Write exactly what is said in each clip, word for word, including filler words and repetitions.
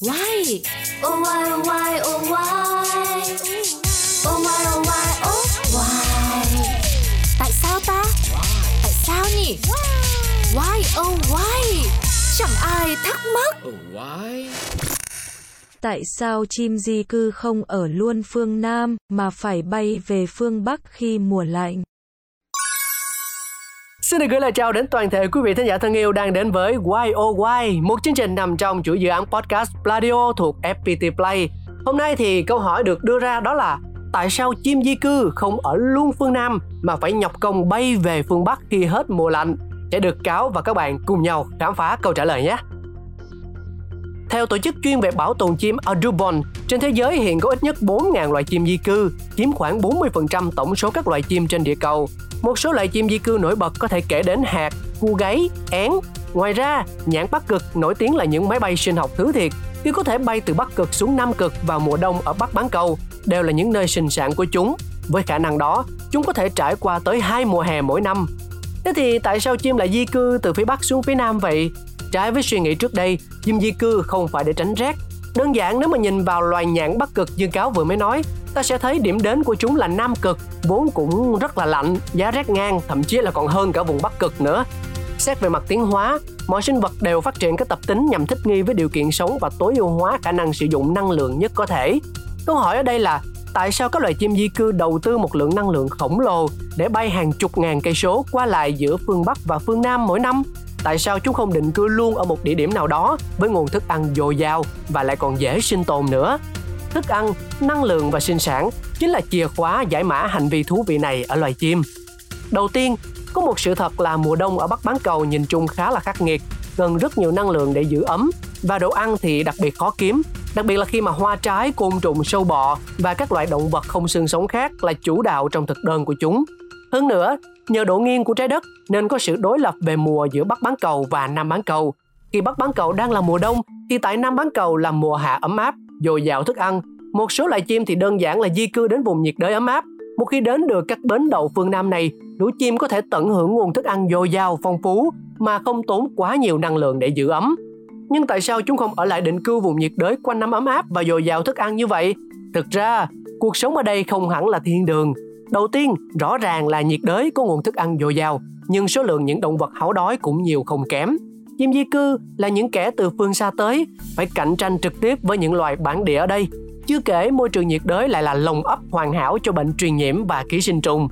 Why? Oh why, oh why, oh why? Oh why, oh why, oh why? Tại sao ta? Tại sao nhỉ? Why, oh why? Chẳng ai thắc mắc. Oh why? Tại sao chim di cư không ở luôn phương Nam mà phải bay về phương Bắc khi mùa lạnh? Xin được gửi lời chào đến toàn thể quý vị thính giả thân yêu đang đến với Y O Y, một chương trình nằm trong chuỗi dự án podcast Pladio thuộc F P T Play. Hôm nay thì câu hỏi được đưa ra đó là tại sao chim di cư không ở luôn phương Nam mà phải nhọc công bay về phương Bắc khi hết mùa lạnh? Sẽ được Cáo và các bạn cùng nhau khám phá câu trả lời nhé. Theo tổ chức chuyên về bảo tồn chim Adubon, trên thế giới hiện có ít nhất bốn nghìn loài chim di cư, chiếm khoảng bốn mươi phần trăm tổng số các loài chim trên địa cầu. Một số loại chim di cư nổi bật có thể kể đến hạt, cu gáy, én. Ngoài ra, nhãn Bắc Cực nổi tiếng là những máy bay sinh học thứ thiệt, khi có thể bay từ Bắc Cực xuống Nam Cực vào mùa đông ở Bắc Bán Cầu, đều là những nơi sinh sản của chúng. Với khả năng đó, chúng có thể trải qua tới hai mùa hè mỗi năm. Thế thì tại sao chim lại di cư từ phía Bắc xuống phía Nam vậy? Trái với suy nghĩ trước đây, chim di cư không phải để tránh rét. Đơn giản, nếu mà nhìn vào loài nhạn Bắc Cực như Cáo vừa mới nói, ta sẽ thấy điểm đến của chúng là Nam Cực, vốn cũng rất là lạnh, giá rét ngang, thậm chí là còn hơn cả vùng Bắc Cực nữa. Xét về mặt tiến hóa, mọi sinh vật đều phát triển các tập tính nhằm thích nghi với điều kiện sống và tối ưu hóa khả năng sử dụng năng lượng nhất có thể. Câu hỏi ở đây là tại sao các loài chim di cư đầu tư một lượng năng lượng khổng lồ để bay hàng chục ngàn cây số qua lại giữa phương Bắc và phương Nam mỗi năm? Tại sao chúng không định cư luôn ở một địa điểm nào đó với nguồn thức ăn dồi dào và lại còn dễ sinh tồn nữa? Thức ăn, năng lượng và sinh sản chính là chìa khóa giải mã hành vi thú vị này ở loài chim. Đầu tiên, có một sự thật là mùa đông ở Bắc Bán Cầu nhìn chung khá là khắc nghiệt, cần rất nhiều năng lượng để giữ ấm, và đồ ăn thì đặc biệt khó kiếm, đặc biệt là khi mà hoa trái, côn trùng, sâu bọ và các loại động vật không xương sống khác là chủ đạo trong thực đơn của chúng. Hơn nữa, nhờ độ nghiêng của trái đất nên có sự đối lập về mùa giữa Bắc Bán Cầu và Nam Bán Cầu. Khi Bắc Bán Cầu đang là mùa đông thì tại Nam Bán Cầu là mùa hạ ấm áp, dồi dào thức ăn. Một số loài chim thì đơn giản là di cư đến vùng nhiệt đới ấm áp. Một khi đến được các bến đậu phương Nam này, lũ chim có thể tận hưởng nguồn thức ăn dồi dào phong phú mà không tốn quá nhiều năng lượng để giữ ấm. Nhưng tại sao chúng không ở lại định cư vùng nhiệt đới quanh năm ấm áp và dồi dào thức ăn như vậy? Thực ra, cuộc sống ở đây không hẳn là thiên đường. Đầu tiên, rõ ràng là nhiệt đới có nguồn thức ăn dồi dào, nhưng số lượng những động vật háo đói cũng nhiều không kém. Chim di cư là những kẻ từ phương xa tới, phải cạnh tranh trực tiếp với những loài bản địa ở đây. Chưa kể môi trường nhiệt đới lại là lồng ấp hoàn hảo cho bệnh truyền nhiễm và ký sinh trùng.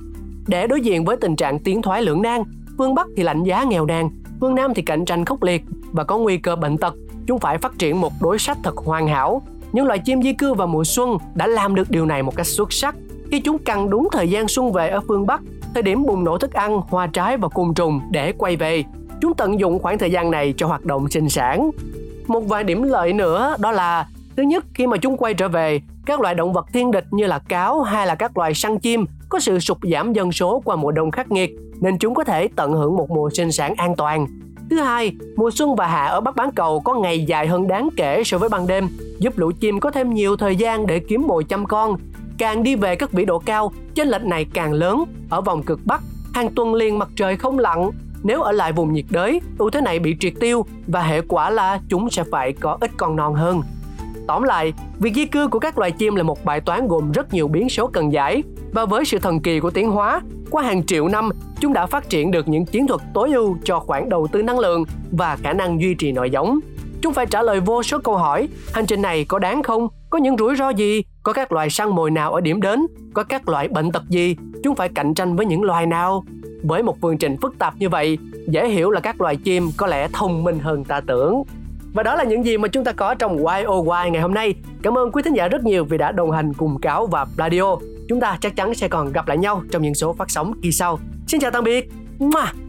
Để đối diện với tình trạng tiến thoái lưỡng nan, phương Bắc thì lạnh giá nghèo nàn, phương Nam thì cạnh tranh khốc liệt và có nguy cơ bệnh tật, chúng phải phát triển một đối sách thật hoàn hảo. Những loài chim di cư vào mùa xuân đã làm được điều này một cách xuất sắc. Khi chúng cần đúng thời gian xuân về ở phương Bắc, thời điểm bùng nổ thức ăn, hoa trái và côn trùng để quay về, chúng tận dụng khoảng thời gian này cho hoạt động sinh sản. Một vài điểm lợi nữa đó là, thứ nhất, khi mà chúng quay trở về, các loài động vật thiên địch như là cáo hay là các loài săn chim có sự sụt giảm dân số qua mùa đông khắc nghiệt, nên chúng có thể tận hưởng một mùa sinh sản an toàn. Thứ hai, mùa xuân và hạ ở Bắc Bán Cầu có ngày dài hơn đáng kể so với ban đêm, giúp lũ chim có thêm nhiều thời gian để kiếm mồi chăm con. Càng đi về các vĩ độ cao, chênh lệch này càng lớn. Ở vòng cực Bắc, hàng tuần liền mặt trời không lặn. Nếu ở lại vùng nhiệt đới, ưu thế này bị triệt tiêu và hệ quả là chúng sẽ phải có ít con non hơn. Tóm lại, việc di cư của các loài chim là một bài toán gồm rất nhiều biến số cần giải. Và với sự thần kỳ của tiến hóa, qua hàng triệu năm, chúng đã phát triển được những chiến thuật tối ưu cho khoản đầu tư năng lượng và khả năng duy trì nòi giống. Chúng phải trả lời vô số câu hỏi, hành trình này có đáng không? Có những rủi ro gì? Có các loài săn mồi nào ở điểm đến? Có các loại bệnh tật gì? Chúng phải cạnh tranh với những loài nào? Với một phương trình phức tạp như vậy, dễ hiểu là các loài chim có lẽ thông minh hơn ta tưởng. Và đó là những gì mà chúng ta có trong Y O Y ngày hôm nay. Cảm ơn quý thính giả rất nhiều vì đã đồng hành cùng Cáo và Pladio. Chúng ta chắc chắn sẽ còn gặp lại nhau trong những số phát sóng kỳ sau. Xin chào tạm biệt.